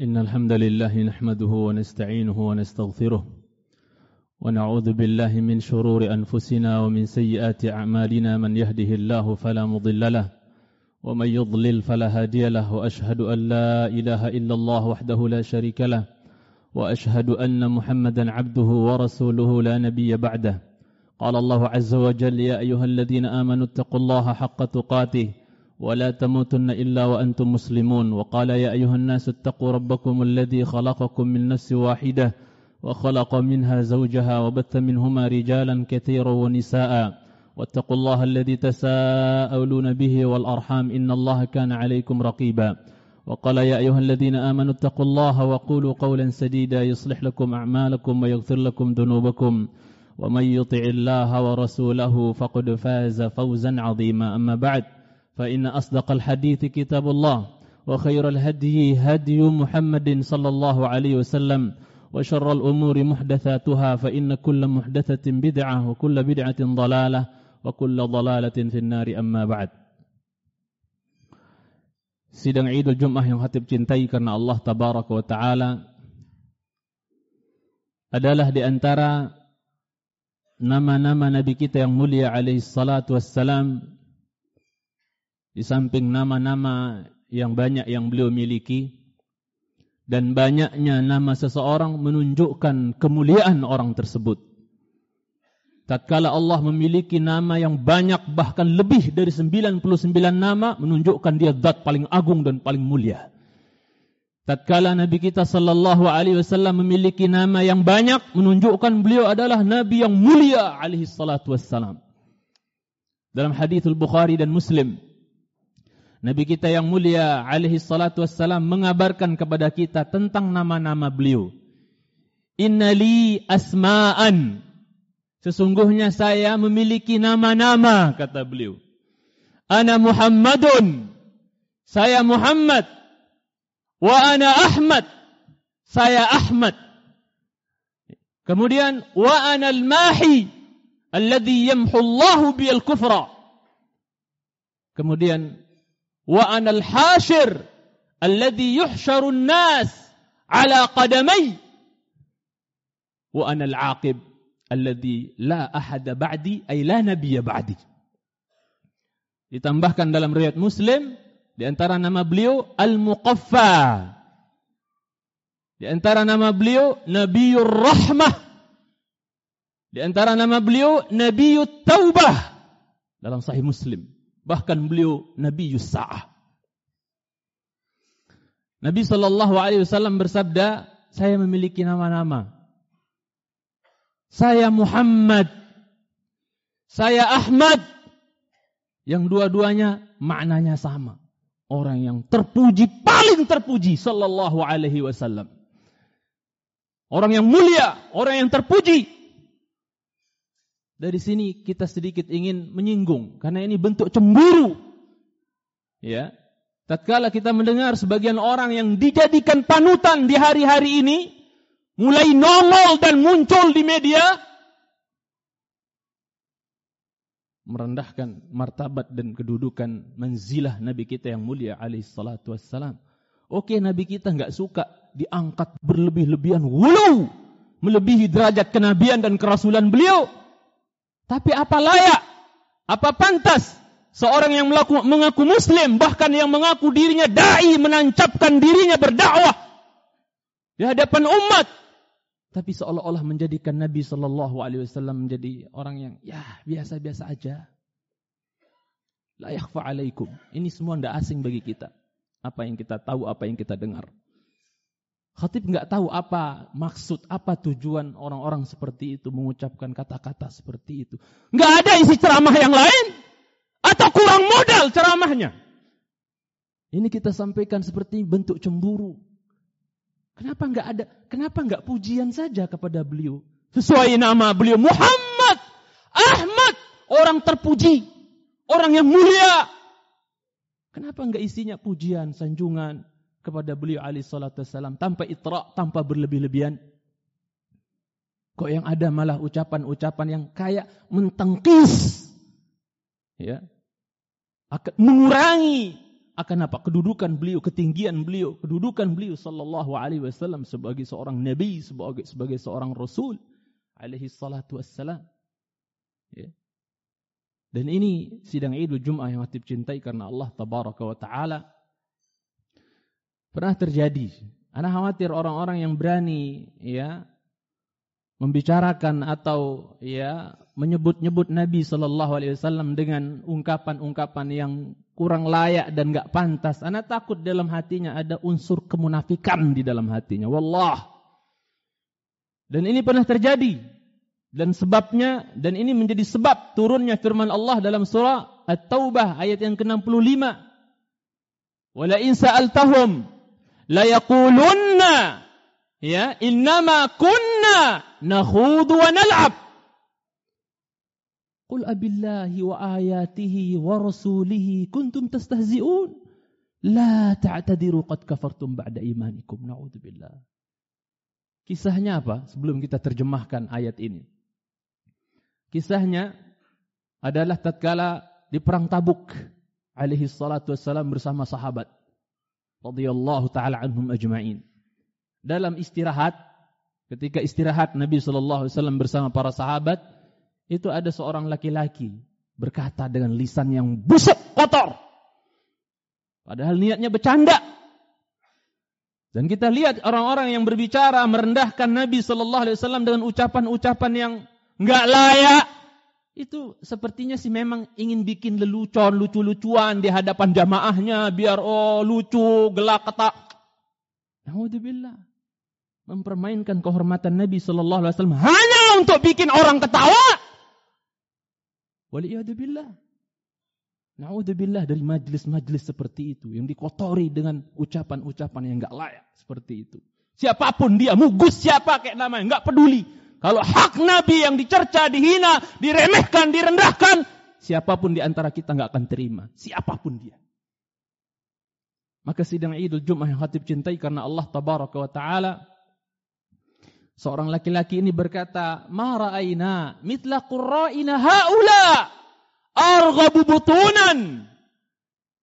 إن الحمد لله نحمده ونستعينه ونستغفره ونعوذ بالله من شرور أنفسنا ومن سيئات أعمالنا من يهده الله فلا مضل له ومن يضلل فلا هادي له وأشهد أن لا إله إلا الله وحده لا شريك له وأشهد أن محمدا عبده ورسوله لا نبي بعده قال الله عز وجل يا أيها الذين آمنوا اتقوا الله حق تقاته ولا تموتن إلا وأنتم مسلمون وقال يا أيها الناس اتقوا ربكم الذي خلقكم من نفس واحدة وخلق منها زوجها وبث منهما رجالا كثيرا ونساء واتقوا الله الذي تساءلون به والأرحام إن الله كان عليكم رقيبا وقال يا أيها الذين آمنوا اتقوا الله وقولوا قولا سديدا يصلح لكم أعمالكم ويغفر لكم ذنوبكم ومن يطع الله ورسوله فقد فاز فوزا عظيما أما بعد فإن أصدق الحديث كتاب الله وخير الهدي هدي محمد صلى الله عليه وسلم وشر الأمور محدثاتها فإن كل محدثة بدعة وكل بدعة ضلالة وكل ضلالة في النار أما بعد. Sidang Idul Jum'ah yang Khatib cintai karena Allah Tabaraka wa Ta'ala adalah di antara nama-nama Nabi kita yang mulia alaihi salatu wassalam, di samping nama-nama yang banyak yang beliau miliki. Dan banyaknya nama seseorang menunjukkan kemuliaan orang tersebut. Tatkala Allah memiliki nama yang banyak bahkan lebih dari 99 nama, menunjukkan dia zat paling agung dan paling mulia. Tatkala Nabi kita sallallahu alaihi wasallam memiliki nama yang banyak, menunjukkan beliau adalah Nabi yang mulia alaihi salatu wassalam. Dalam hadits Bukhari dan Muslim, Nabi kita yang mulia alaihi salatu wassalam mengabarkan kepada kita tentang nama-nama beliau. Innali asma'an. Sesungguhnya saya memiliki nama-nama, kata beliau. Ana Muhammadun. Saya Muhammad. Wa ana Ahmad. Saya Ahmad. Kemudian wa ana al-mahi alladhi yamhu Allahu bil kufra. Kemudian wa anal hashir alladhi yuhsyarun nas ala qadamai wa anal aqib alladhi la ahada ba'di ay la nabiyya ba'di. Ditambahkan dalam riwayat Muslim di antara nama beliau al-muqaffa, di antara nama beliau nabiyur rahmah, di antara nama beliau nabiyut taubah dalam sahih Muslim. Bahkan beliau Nabi Yusa'ah. Nabi SAW bersabda, saya memiliki nama-nama. Saya Muhammad. Saya Ahmad. Yang dua-duanya maknanya sama. Orang yang terpuji, paling terpuji SAW. Orang yang mulia, orang yang terpuji. Dari sini kita sedikit ingin menyinggung karena ini bentuk cemburu. Ya. Tatkala kita mendengar sebagian orang yang dijadikan panutan di hari-hari ini mulai nongol dan muncul di media, merendahkan martabat dan kedudukan manzilah Nabi kita yang mulia alaihi salatu wassalam. Oke, Nabi kita enggak suka diangkat berlebih-lebihan, gulu, melebihi derajat kenabian dan kerasulan beliau. Tapi apa layak, apa pantas seorang yang mengaku muslim, bahkan yang mengaku dirinya da'i, menancapkan dirinya berdakwah di hadapan umat, tapi seolah-olah menjadikan Nabi SAW menjadi orang yang ya biasa-biasa aja. La yakhfa alaikum. Ini semua tidak asing bagi kita. Apa yang kita tahu, apa yang kita dengar. Khatib enggak tahu apa maksud, apa tujuan orang-orang seperti itu mengucapkan kata-kata seperti itu. Enggak ada isi ceramah yang lain atau kurang modal ceramahnya. Ini kita sampaikan seperti bentuk cemburu. Kenapa enggak ada? Kenapa enggak pujian saja kepada beliau? Sesuai nama beliau Muhammad, Ahmad, orang terpuji, orang yang mulia. Kenapa enggak isinya pujian, sanjungan kepada beliau alaihi salatu wassalam tanpa itra, tanpa berlebih-lebihan? Kok yang ada malah ucapan-ucapan yang kayak mentengkis, ya, mengurangi akan apa? Kedudukan beliau, ketinggian beliau, kedudukan beliau sallallahu alaihi wasallam sebagai seorang nabi, sebagai seorang rasul alaihi salatu wassalam. Ya. Dan ini sidang Idul Jum'ah yang hati cintai karena Allah tabaraka wa ta'ala. Pernah terjadi, ana khawatir orang-orang yang berani ya membicarakan atau ya menyebut-nyebut Nabi sallallahu alaihi wasallam dengan ungkapan-ungkapan yang kurang layak dan enggak pantas. Ana takut dalam hatinya ada unsur kemunafikan di dalam hatinya. Wallah. Dan ini pernah terjadi dan sebabnya, dan ini menjadi sebab turunnya firman Allah dalam surah At-Taubah ayat yang ke-65. Wala in sa'altahum la yaqulunna ya innama kunna nakhudu wa nal'ab. Qul abillahi wa ayatihi wa rasulihi kuntum tastahzi'un la ta'tadiru qad kafartum ba'da imanikum. Na'udzubillah. Kisahnya apa? Sebelum kita terjemahkan ayat ini, kisahnya adalah tatkala di perang Tabuk alaihi salatu wassalam bersama sahabat radhiyallahu taala anhum ajma'in. Dalam istirahat, ketika istirahat Nabi sallallahu alaihi wasallam bersama para sahabat, itu ada seorang laki-laki berkata dengan lisan yang busuk, kotor. Padahal niatnya bercanda. Dan kita lihat orang-orang yang berbicara merendahkan Nabi sallallahu alaihi wasallam dengan ucapan-ucapan yang enggak layak. Itu sepertinya sih memang ingin bikin lelucon, lucu-lucuan di hadapan jamaahnya biar oh lucu, gelak ketak. Naudzubillah. Mempermainkan kehormatan Nabi sallallahu alaihi wasallam hanya untuk bikin orang ketawa. Waliyadzubillah. Naudzubillah dari majelis-majelis seperti itu yang dikotori dengan ucapan-ucapan yang enggak layak seperti itu. Siapapun dia, mugus siapa kayak namanya, enggak peduli. Kalau hak Nabi yang dicerca, dihina, diremehkan, direndahkan, siapapun di antara kita enggak akan terima. Siapapun dia. Maka sidang Idul Jum'ah yang khatib cintai karena Allah tabaraka wa ta'ala. Seorang laki-laki ini berkata, ma ra'ayna mitla qurra'ina ha'ula arghabu butunan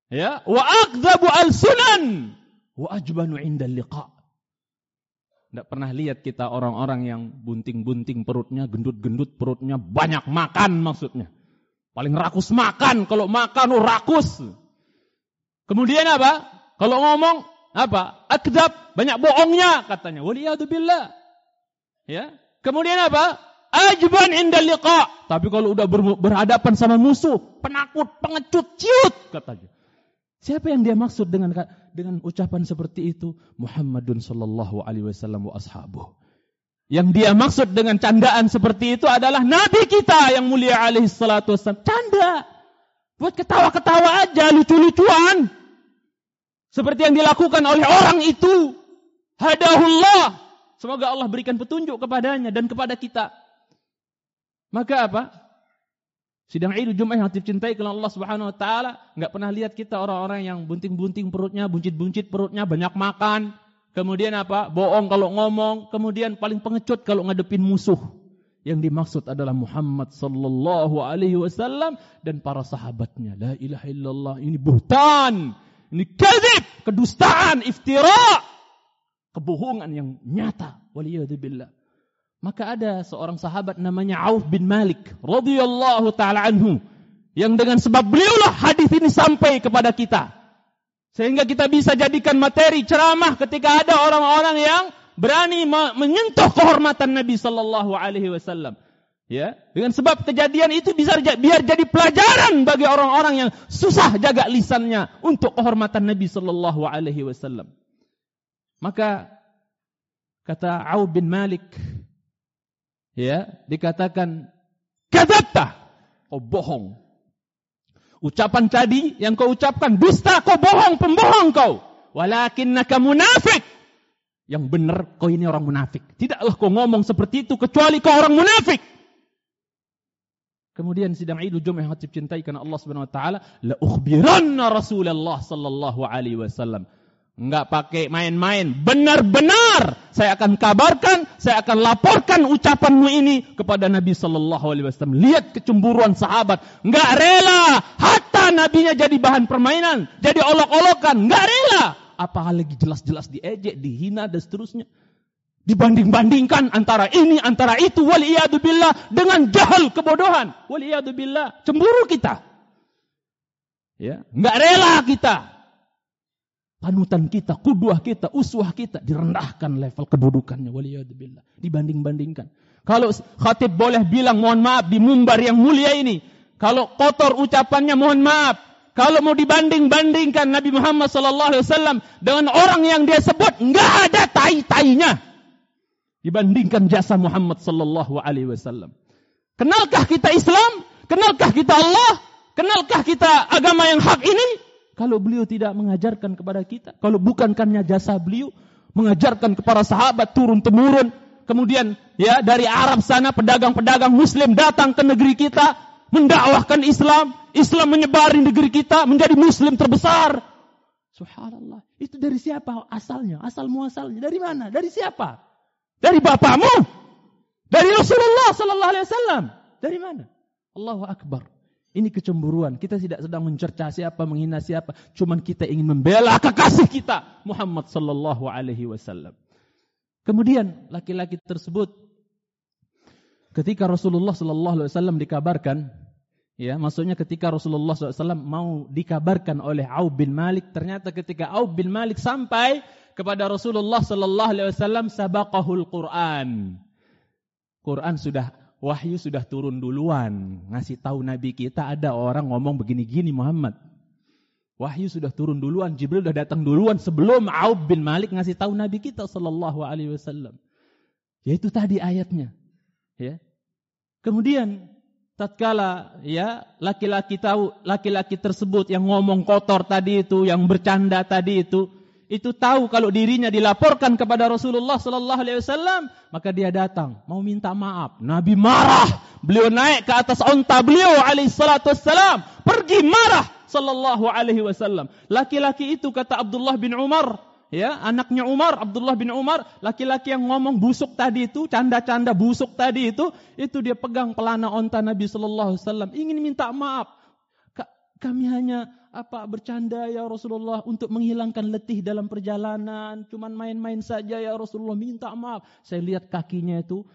ya, wa akdhabu al-sunan wa ajbanu indal liqa'. Tidak pernah lihat kita orang-orang yang bunting-bunting perutnya, gendut-gendut perutnya, banyak makan maksudnya. Paling rakus makan, kalau makan rakus. Kemudian apa? Kalau ngomong apa? Akdab, banyak bohongnya katanya. Waliyadzubillah. Ya. Kemudian apa? Ajban indal liqa. Tapi kalau udah berhadapan sama musuh, penakut, pengecut, ciut katanya. Siapa yang dia maksud dengan ucapan seperti itu? Muhammadun sallallahu alaihi wasallam wa ashabuh. Yang dia maksud dengan candaan seperti itu adalah Nabi kita yang mulia alaihi salatu wasallam. Canda. Buat ketawa-ketawa aja, lucu-lucuan. Seperti yang dilakukan oleh orang itu. Hadahullah. Semoga Allah berikan petunjuk kepadanya dan kepada kita. Maka apa? Sidang Idul Jum'ah yang dicintai oleh Allah Subhanahu wa taala, enggak pernah lihat kita orang-orang yang bunting-bunting perutnya, buncit-buncit perutnya, banyak makan, kemudian apa? Bohong kalau ngomong, kemudian paling pengecut kalau ngadepin musuh. Yang dimaksud adalah Muhammad sallallahu alaihi wasallam dan para sahabatnya. La ilaha illallah, ini buhtan, ini kadzib, kedustaan, iftira, kebohongan yang nyata. Waliyadzubillah. Maka ada seorang sahabat namanya Auf bin Malik radhiyallahu taala anhu yang dengan sebab beliaulah hadis ini sampai kepada kita sehingga kita bisa jadikan materi ceramah ketika ada orang-orang yang berani menyentuh kehormatan Nabi sallallahu alaihi wasallam. Ya, dengan sebab kejadian itu bisa biar jadi pelajaran bagi orang-orang yang susah jaga lisannya untuk kehormatan Nabi sallallahu alaihi wasallam. Maka kata Auf bin Malik, ya, dikatakan kadzabta, kau bohong. Ucapan tadi yang kau ucapkan dusta, kau bohong, pembohong kau. Walakinnaka munafik. Yang benar kau ini orang munafik. Tidaklah kau ngomong seperti itu kecuali kau orang munafik. Kemudian sidang Idul Jum'ah yang dicintai karena Allah Subhanahu wa taala, la ukhbiranna Rasulullah sallallahu alaihi wasallam. Enggak pakai main-main. Benar-benar saya akan kabarkan, saya akan laporkan ucapanmu ini kepada Nabi Sallallahu Alaihi Wasallam. Lihat kecemburuan sahabat. Enggak rela. Hatta nabinya jadi bahan permainan. Jadi olok-olokan. Enggak rela. Apalagi jelas-jelas diejek, dihina dan seterusnya. Dibanding-bandingkan antara ini, antara itu. Waliyadubillah. Dengan jahal kebodohan. Waliyadubillah. Cemburu kita. Ya. Enggak rela kita. Panutan kita, kuduah kita, uswah kita direndahkan level kedudukannya. Waliyadzubillah. Dibanding-bandingkan. Kalau khatib boleh bilang mohon maaf di mimbar yang mulia ini. Kalau kotor ucapannya mohon maaf. Kalau mau dibanding-bandingkan Nabi Muhammad SAW dengan orang yang dia sebut, enggak ada tai-tainya dibandingkan jasa Muhammad SAW. Kenalkah kita Islam? Kenalkah kita Allah? Kenalkah kita agama yang hak ini? Kalau beliau tidak mengajarkan kepada kita, kalau bukankannya jasa beliau mengajarkan kepada sahabat turun temurun, kemudian ya dari Arab sana pedagang-pedagang Muslim datang ke negeri kita, mendakwahkan Islam, Islam menyebar di negeri kita menjadi Muslim terbesar. Subhanallah, itu dari siapa asalnya? Asal muasalnya dari mana? Dari siapa? Dari bapakmu? Dari Rasulullah Sallallahu Alaihi Wasallam? Dari mana? Allahu Akbar. Ini kecemburuan. Kita tidak sedang mencerca siapa, menghina siapa. Cuman kita ingin membela kekasih kita, Muhammad Sallallahu Alaihi Wasallam. Kemudian laki-laki tersebut, ketika Rasulullah Sallallahu Alaihi Wasallam dikabarkan, ya, maksudnya ketika Rasulullah Sallallahu Alaihi Wasallam mau dikabarkan oleh Auf bin Malik, ternyata ketika Auf bin Malik sampai kepada Rasulullah Sallallahu Alaihi Wasallam, sabaqahul Quran. Quran sudah, wahyu sudah turun duluan, ngasih tahu Nabi kita ada orang ngomong begini-gini Muhammad. Wahyu sudah turun duluan, Jibril sudah datang duluan sebelum Auf bin Malik ngasih tahu Nabi kita Sallallahu Alaihi Wasallam. Yaitu tadi ayatnya. Ya. Kemudian tatkala ya laki-laki tahu, laki-laki tersebut yang ngomong kotor tadi itu, yang bercanda tadi itu tahu kalau dirinya dilaporkan kepada Rasulullah Sallallahu Alaihi Wasallam, maka dia datang mau minta maaf. Nabi marah, beliau naik ke atas onta beliau alaihi salatu wassalam, pergi marah Sallallahu Alaihi Wasallam. Laki-laki itu kata Abdullah bin Umar, ya anaknya Umar, Abdullah bin Umar, laki-laki yang ngomong busuk tadi itu, canda-canda busuk tadi itu dia pegang pelana onta Nabi Sallallahu Alaihi Wasallam ingin minta maaf. Kami hanya bercanda ya Rasulullah untuk menghilangkan letih dalam perjalanan, cuman main-main saja ya Rasulullah, minta maaf. Saya lihat kakinya itu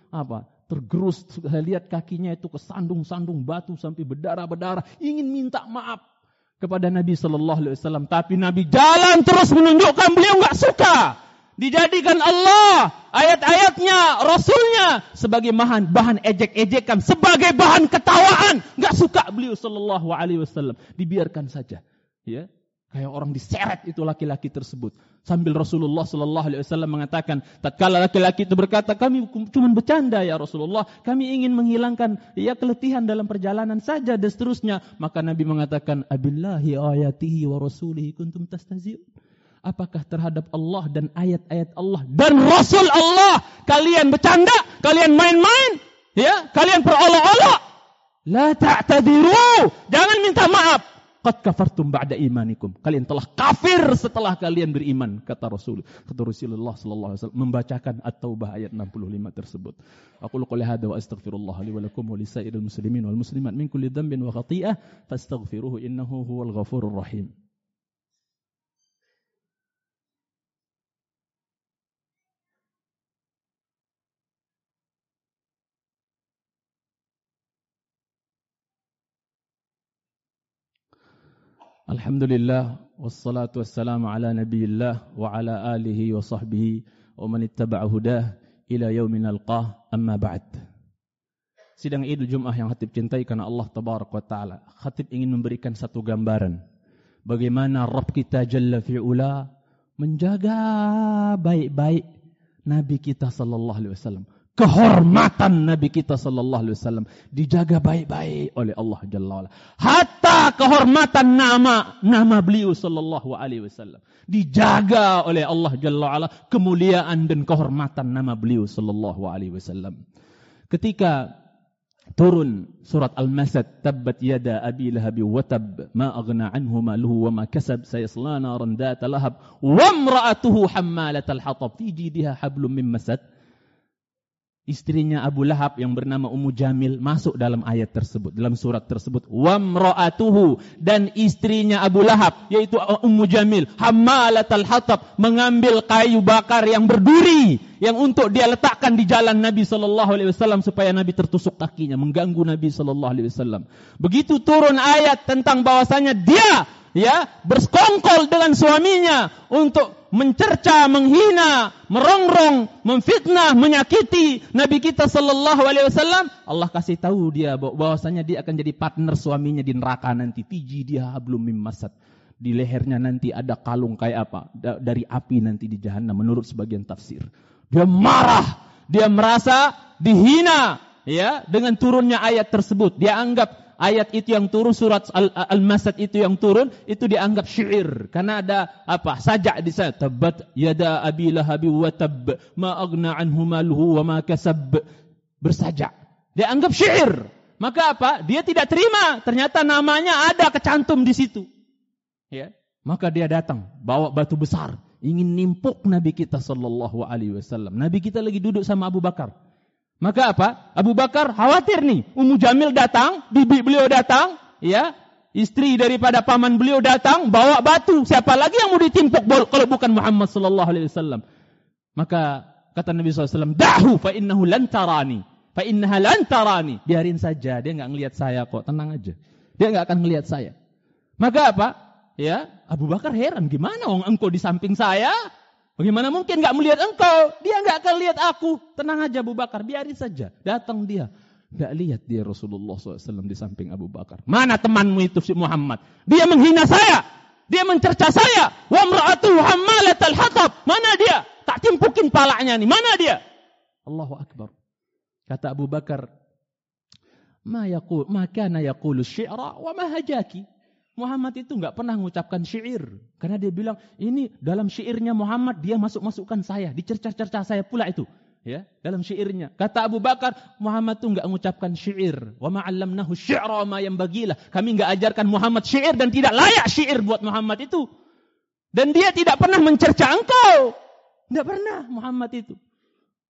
tergerus, saya lihat kakinya itu kesandung-sandung batu sampai berdarah-berdarah, ingin minta maaf kepada Nabi Sallallahu Alaihi Wasallam. Tapi Nabi jalan terus menunjukkan beliau enggak suka dijadikan Allah, ayat-ayatnya, Rasulnya sebagai bahan ejek-ejekan, sebagai bahan ketawaan. Gak suka beliau Sallallahu Alaihi Wasallam. Dibiarkan saja. Ya, kayak orang diseret itu laki-laki tersebut. Sambil Rasulullah Sallallahu Alaihi Wasallam mengatakan, tatkala laki-laki itu berkata, kami cuma bercanda ya Rasulullah. Kami ingin menghilangkan ya keletihan dalam perjalanan saja dan seterusnya. Maka Nabi mengatakan, abillahi ayatihi wa rasulihi kuntum tastahzi'un. Apakah terhadap Allah dan ayat-ayat Allah dan Rasul Allah kalian bercanda, kalian main-main, ya, kalian perolok-olok? La ta'tadiru, jangan minta maaf. Qad kafartum ba'da imanikum. Kalian telah kafir setelah kalian beriman, kata Rasulullah Sallallahu Alaihi Wasallam membacakan At-Taubah ayat 65 tersebut. Aqulu qouli hadza wa astaghfirullah li wa lakum wa lisairil muslimin wal muslimat min kulli dhanbin wa khati'ah fastaghfiruhu innahu huwal ghafurur rahim. Alhamdulillah, wassalatu wassalamu ala nabiyillah wa ala alihi wa sahbihi wa man ittaba'a hudah ila yaumin alqah, amma ba'd. Sidang Idul Jum'ah yang khatib cintai karena Allah Tabaraka wa Ta'ala, khatib ingin memberikan satu gambaran bagaimana Rabb kita Jalla fi'ula menjaga baik-baik Nabi kita Sallallahu Alaihi Wasallam. Kehormatan Nabi kita Sallallahu Alaihi Wasallam dijaga baik-baik oleh Allah Jalla wa'ala. Hatta kehormatan nama beliau Sallallahu Alaihi Wasallam dijaga oleh Allah Jalla wa'ala. Kemuliaan dan kehormatan nama beliau Sallallahu Alaihi Wasallam. Ketika turun surat Al-Masad, tabbat yada abi lahabi watab ma aghna anhu maluhu wa ma kasab sayasla naran data lahab wa imra'atuhu hammalatal hatab fi jidiha hablum min masad. Istrinya Abu Lahab yang bernama Ummu Jamil masuk dalam ayat tersebut, dalam surat tersebut. Wa imra'atuhu, dan istrinya Abu Lahab yaitu Ummu Jamil, hammalatal hatab, mengambil kayu bakar yang berduri yang untuk dia letakkan di jalan Nabi sallallahu alaihi wasallam supaya Nabi tertusuk kakinya, mengganggu Nabi sallallahu alaihi wasallam. Begitu turun ayat tentang bahwasanya dia bersekongkol dengan suaminya untuk mencerca, menghina, merongrong, memfitnah, menyakiti Nabi kita sallallahu alaihi wasallam. Allah kasih tahu dia bahwasanya dia akan jadi partner suaminya di neraka nanti. Tiji dia belum mimasat. Di lehernya nanti ada kalung kayak apa? Dari api nanti di jahanam menurut sebagian tafsir. Dia marah, dia merasa dihina dengan turunnya ayat tersebut. Dia anggap ayat itu yang turun, surat Al-Masad itu yang turun, itu dianggap syair. Karena ada sajak di sana. Tabbat yada abi lahabi watab, ma aghna anhu maluhu wa ma kasab. Bersajak. Dianggap syair. Maka dia tidak terima. Ternyata namanya ada kecantum di situ. Maka dia datang, bawa batu besar, ingin nimpuk Nabi kita sallallahu alaihi wasallam. Nabi kita lagi duduk sama Abu Bakar. Maka Abu Bakar khawatir nih. Ummu Jamil datang, bibi beliau datang, istri daripada paman beliau datang, bawa batu. Siapa lagi yang mau ditimpuk kalau bukan Muhammad sallallahu alaihi wasallam? Maka kata Nabi SAW, "Dahu fa innahu lan tarani, fa innaha lan tarani." Biarin saja, dia enggak ngelihat saya kok, tenang aja. Dia enggak akan ngelihat saya. Maka Abu Bakar heran, gimana engkau di samping saya? Bagaimana mungkin gak melihat engkau? Dia gak akan lihat aku. Tenang aja Abu Bakar, biarin saja. Datang dia. Gak lihat dia Rasulullah SAW di samping Abu Bakar. Mana temanmu itu si Muhammad? Dia menghina saya. Dia mencerca saya. Wa mra'atuhu hammalatal hatab. Mana dia? Tak timpukin palanya nih. Mana dia? Allahu Akbar. Kata Abu Bakar, ma kana yaqulu syi'ra wa ma hajaki. Muhammad itu enggak pernah mengucapkan syair. Karena dia bilang, ini dalam syairnya Muhammad dia masuk-masukkan saya, dicerca-cerca saya pula itu. Dalam syairnya. Kata Abu Bakar, Muhammad itu enggak mengucapkan syair. Wa ma'allamnahu syi'ra ma yanbagilah. Kami enggak ajarkan Muhammad syair dan tidak layak syair buat Muhammad itu. Dan dia tidak pernah mencerca engkau. Enggak pernah Muhammad itu.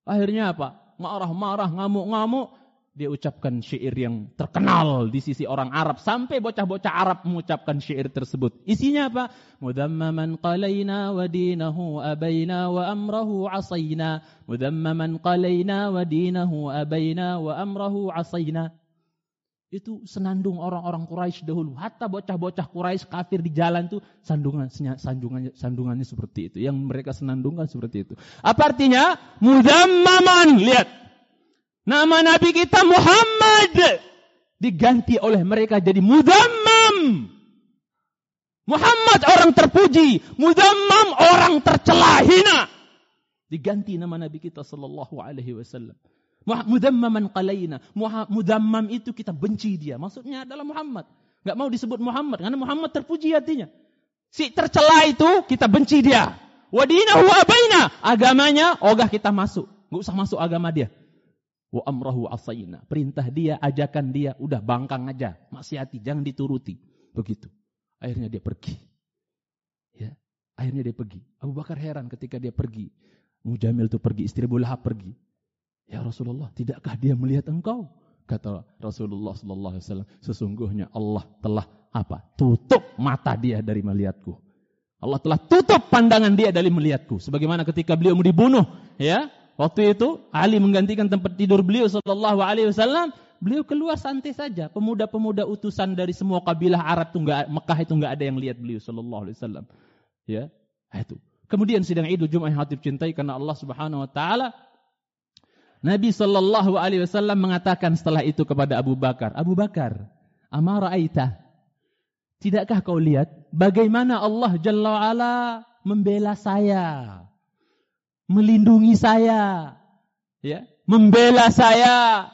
Akhirnya marah-marah, ngamuk-ngamuk. Dia ucapkan syair yang terkenal di sisi orang Arab. Sampai bocah-bocah Arab mengucapkan syair tersebut. Isinya apa? Mudhammaman qalayna wa dinahu abayna wa amrahu asayna. Mudhammaman qalayna wa dinahu abayna wa amrahu asayna. Itu senandung orang-orang Quraisy dahulu. Hatta bocah-bocah Quraisy kafir di jalan itu sandungannya seperti itu. Yang mereka senandungkan seperti itu. Apa artinya? Mudhammaman. Lihat. Nama Nabi kita Muhammad diganti oleh mereka jadi mudhammam. Muhammad orang terpuji, mudhammam orang tercela, hina. Diganti nama Nabi kita sallallahu alaihi wasallam. Mudhammaman qalaina. Mudhammam itu kita benci dia. Maksudnya adalah Muhammad. Enggak mau disebut Muhammad karena Muhammad terpuji hatinya. Si tercela itu kita benci dia. Wa dinahu abaina. Agamanya ogah kita masuk. Enggak usah masuk agama dia. Wa amrahu asayna, perintah dia, ajakan dia, udah bangkang aja, maksiati, jangan dituruti. Begitu. Akhirnya dia pergi. Akhirnya dia pergi. Abu Bakar heran ketika dia pergi. Ummu Jamil itu pergi, istri Abu Lahab pergi. Ya Rasulullah, tidakkah dia melihat engkau? Kata Rasulullah sallallahu alaihi wasallam, sesungguhnya Allah telah tutup mata dia dari melihatku. Allah telah tutup pandangan dia dari melihatku. Sebagaimana ketika beliau mau dibunuh, waktu itu Ali menggantikan tempat tidur beliau sallallahu alaihi wasallam, beliau keluar santai saja. Pemuda-pemuda utusan dari semua kabilah Arab Mekah itu enggak ada yang lihat beliau sallallahu alaihi wasallam. Itu. Kemudian sidang Idul Jumat yang hati cintai karena Allah Subhanahu wa taala, Nabi sallallahu alaihi wasallam mengatakan setelah itu kepada Abu Bakar, "Abu Bakar, amara aita? Tidakkah kau lihat bagaimana Allah Jalla wa Ala membela saya?" Melindungi saya, membela saya,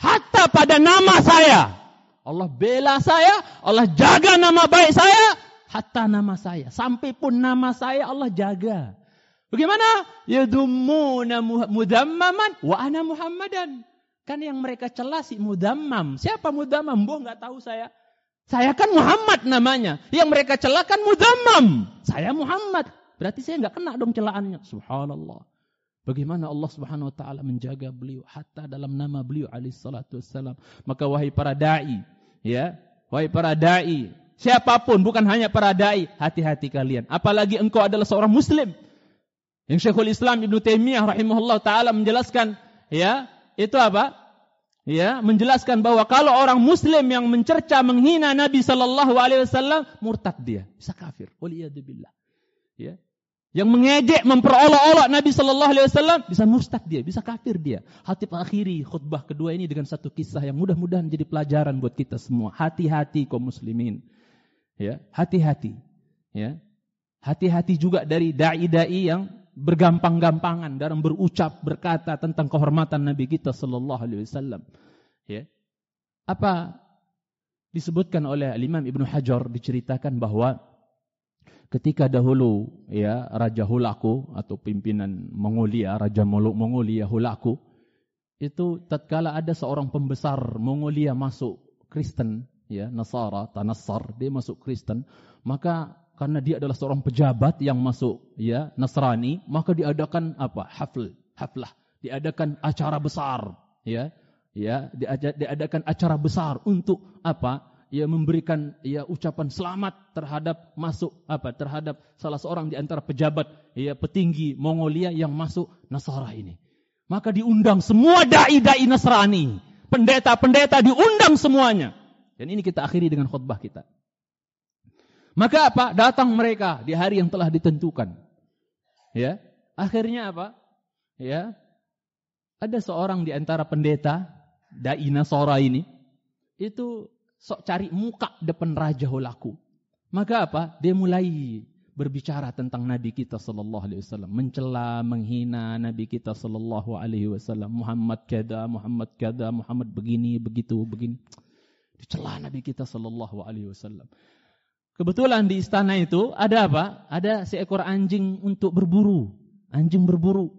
hatta pada nama saya. Allah bela saya, Allah jaga nama baik saya, hatta nama saya. Sampai pun nama saya Allah jaga. Bagaimana? Yadummuna mudhammaman wa ana Muhammadan. Kan yang mereka celah si Mudammam. Siapa Mudammam? Boh, nggak tahu saya. Saya kan Muhammad namanya. Yang mereka celah kan Mudammam. Saya Muhammad. Berarti saya nggak kena dong celaannya. Subhanallah. Bagaimana Allah Subhanahu wa taala menjaga beliau hatta dalam nama beliau alaihi salatu wassalam. Maka wahai para dai, ya, wahai para dai, siapapun bukan hanya para dai, hati-hati kalian. Apalagi engkau adalah seorang muslim. Yang Syekhul Islam Ibnu Taimiyah rahimahullah taala menjelaskan, ya, itu apa? Ya, menjelaskan bahwa kalau orang muslim yang mencerca, menghina Nabi sallallahu alaihi wasallam, murtad dia, bisa kafir. Waliyadzubillah. Ya. Yang mengejek, memperolok-olok Nabi sallallahu alaihi wasallam, bisa murtad dia, bisa kafir dia. Khatib akhiri khutbah kedua ini dengan satu kisah yang mudah-mudahan jadi pelajaran buat kita semua. Hati-hati kaum muslimin. Ya, hati-hati. Ya. Hati-hati juga dari dai-dai yang bergampang-gampangan dalam berucap, berkata tentang kehormatan Nabi kita sallallahu alaihi wasallam. Ya. Apa disebutkan oleh Imam Ibnu Hajar, diceritakan bahwa ketika dahulu, ya, Raja Hulaku atau pimpinan Mongolia, Raja Mongolia Hulaku, itu tatkala ada seorang pembesar Mongolia masuk Kristen, ya, Nasara, Tanassar, dia masuk Kristen, maka karena dia adalah seorang pejabat yang masuk, ya, Nasrani, maka diadakan apa? Haflah, diadakan acara besar, ya, diadakan acara besar untuk apa? Ia memberikan, ia ucapan selamat terhadap masuk apa, terhadap salah seorang di antara pejabat, ia petinggi Mongolia yang masuk Nasara ini. Maka diundang semua dai-dai Nasrani, pendeta-pendeta diundang semuanya. Dan ini kita akhiri dengan khutbah kita. Maka apa? Datang mereka di hari yang telah ditentukan. Ya, akhirnya apa? Ya, ada seorang di antara pendeta dai Nasara ini itu sok cari muka depan Raja Hulaku. Maka apa? Dia mulai berbicara tentang Nabi kita sallallahu alaihi wasallam, mencela, menghina Nabi kita sallallahu alaihi wasallam. Muhammad kada, Muhammad begini, begitu, begini. Dicela Nabi kita sallallahu alaihi wasallam. Kebetulan di istana itu ada apa? Ada seekor anjing untuk berburu. Anjing berburu.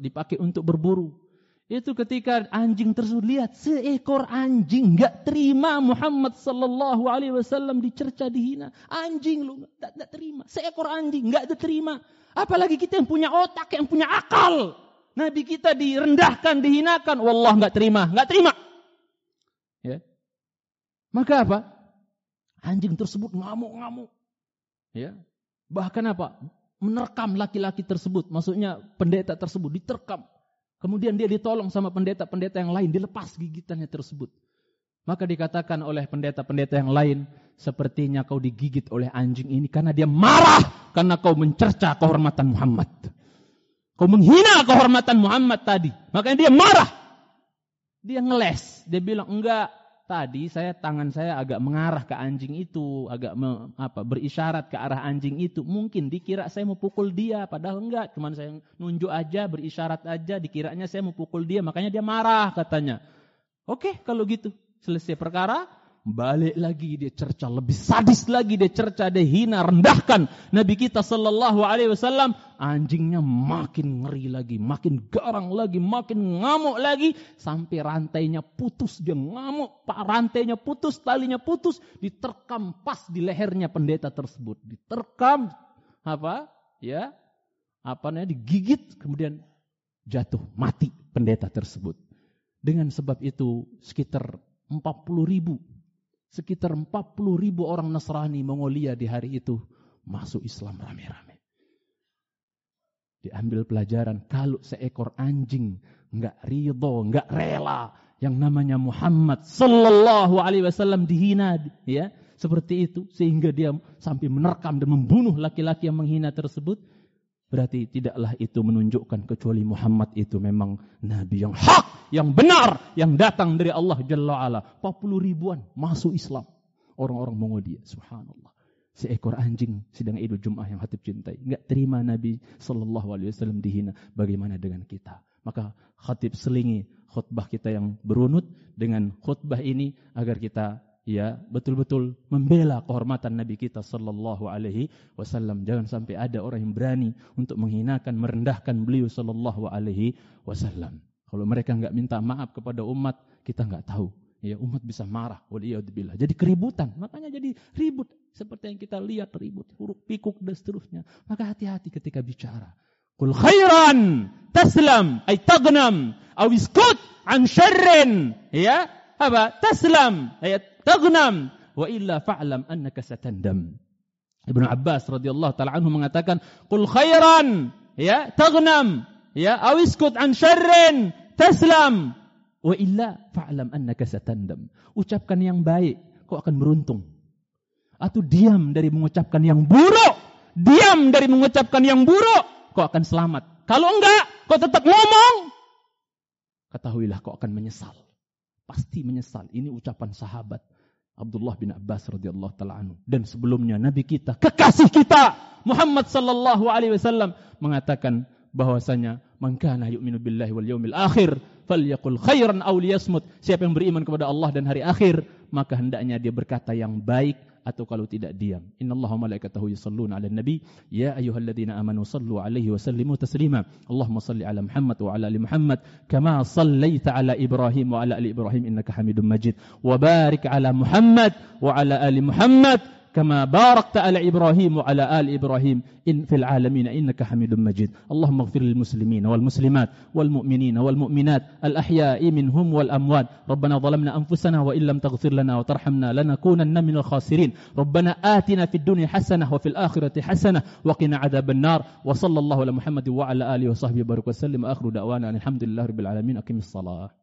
Dipakai untuk berburu. Itu ketika anjing tersebut, lihat seekor anjing enggak terima Muhammad sallallahu alaihi wasallam dicerca, dihina. Anjing lu enggak terima. Seekor anjing enggak diterima. Apalagi kita yang punya otak, yang punya akal. Nabi kita direndahkan, dihinakan, wallah enggak terima. Ya. Maka apa? Anjing tersebut ngamuk-ngamuk. Ya. Bahkan apa? Menerkam laki-laki tersebut, maksudnya pendeta tersebut diterkam. Kemudian dia ditolong sama pendeta-pendeta yang lain, dilepas gigitannya tersebut. Maka dikatakan oleh pendeta-pendeta yang lain, sepertinya kau digigit oleh anjing ini karena dia marah, karena kau mencerca kehormatan Muhammad. Kau menghina kehormatan Muhammad tadi. Makanya dia marah. Dia ngeles. Dia bilang, enggak, tadi tangan saya agak mengarah ke anjing itu, agak berisyarat ke arah anjing itu. Mungkin dikira saya mau pukul dia, padahal enggak, cuman saya nunjuk aja, berisyarat aja, dikiranya saya mau pukul dia, makanya dia marah katanya. Oke, kalau gitu, selesai perkara, balik lagi dia cerca, lebih sadis lagi dia cerca, dia hina, rendahkan Nabi kita sallallahu alaihi wasallam. Anjingnya makin ngeri lagi, makin garang lagi, makin ngamuk lagi, sampai rantainya putus. Dia ngamuk, rantainya putus, talinya putus, diterkam pas di lehernya pendeta tersebut, diterkam digigit, kemudian jatuh mati pendeta tersebut. Dengan sebab itu sekitar 40 ribu orang Nasrani Mongolia di hari itu masuk Islam rame-rame. Diambil pelajaran, kalau seekor anjing enggak ridho, enggak rela yang namanya Muhammad sallallahu alaihi wasallam dihina, ya, seperti itu, sehingga dia sampai menerkam dan membunuh laki-laki yang menghina tersebut, berarti tidaklah itu menunjukkan kecuali Muhammad itu memang nabi yang hak, yang benar, yang datang dari Allah Jalla wa'ala. 40 ribuan masuk Islam orang-orang Mongolia. Subhanallah. Seekor anjing sidang Idul Jum'ah yang Khatib cintai, enggak terima Nabi sallallahu alaihi wasallam dihina. Bagaimana dengan kita? Maka Khatib selingi khutbah kita yang berunut dengan khutbah ini agar kita, ya, betul-betul membela kehormatan Nabi kita sallallahu alaihi wasallam. Jangan sampai ada orang yang berani untuk menghinakan, merendahkan beliau sallallahu alaihi wasallam. Kalau mereka nggak minta maaf kepada umat, kita nggak tahu. Ya, umat bisa marah. Waliyadzubillah. Jadi keributan. Makanya jadi ribut. Seperti yang kita lihat ribut. Huruf pikuk dan seterusnya. Maka hati-hati ketika bicara. Kul khairan taslam ay tagnam awiskut an syarrin. Ya. Apa? Taslam ay tagnam. Wa illa fa'lam annaka satandam. Ibnu Abbas radhiyallahu ta'ala anhu mengatakan. Kul khairan. Ya. Tagnam. Ya. Awiskut an syarrin. Taslam. Wa illa fa'lam annaka satandam. Ucapkan yang baik, kau akan beruntung. Atau diam dari mengucapkan yang buruk. Diam dari mengucapkan yang buruk, kau akan selamat. Kalau enggak, kau tetap ngomong, ketahuilah kau akan menyesal. Pasti menyesal. Ini ucapan sahabat Abdullah bin Abbas radhiyallahu ta'ala anhu. Dan sebelumnya Nabi kita, kekasih kita Muhammad sallallahu alaihi wasallam mengatakan bahwasanya man kana yu'minu billahi wal yaumil akhir falyaqul khairan aw liyasmut. Siapa yang beriman kepada Allah dan hari akhir, maka hendaknya dia berkata yang baik atau kalau tidak diam. Innallaha wa malaikatahu yusholluna 'alan nabi ya ayyuhalladzina amanu sallu 'alaihi wa sallimu taslima. Allahumma shalli 'ala Muhammad wa 'ala ali Muhammad kama shallaita 'ala Ibrahim wa 'ala ali Ibrahim innaka Hamidum Majid wa barik 'ala Muhammad wa 'ala ali Muhammad kama barakta ala Ibrahim wa ala ali Ibrahim fil alamin innaka Hamidum Majid. Allahumma ighfir lil muslimin wal muslimat wal mu'minina wal mu'minat al ahya'i minhum wal amwat. Rabbana zalamna anfusana wa illam taghfir lana wa tarhamna lanakunanna minal khasirin. Rabbana atina fid dunya hasanah wa fil akhirati hasanah wa qina adzaban nar. Wa sallallahu ala Muhammadin wa ala alihi wa sahbihi baraka sallim. Akhiru da'wana alhamdulillahi rabbil alamin. Aqimissalah.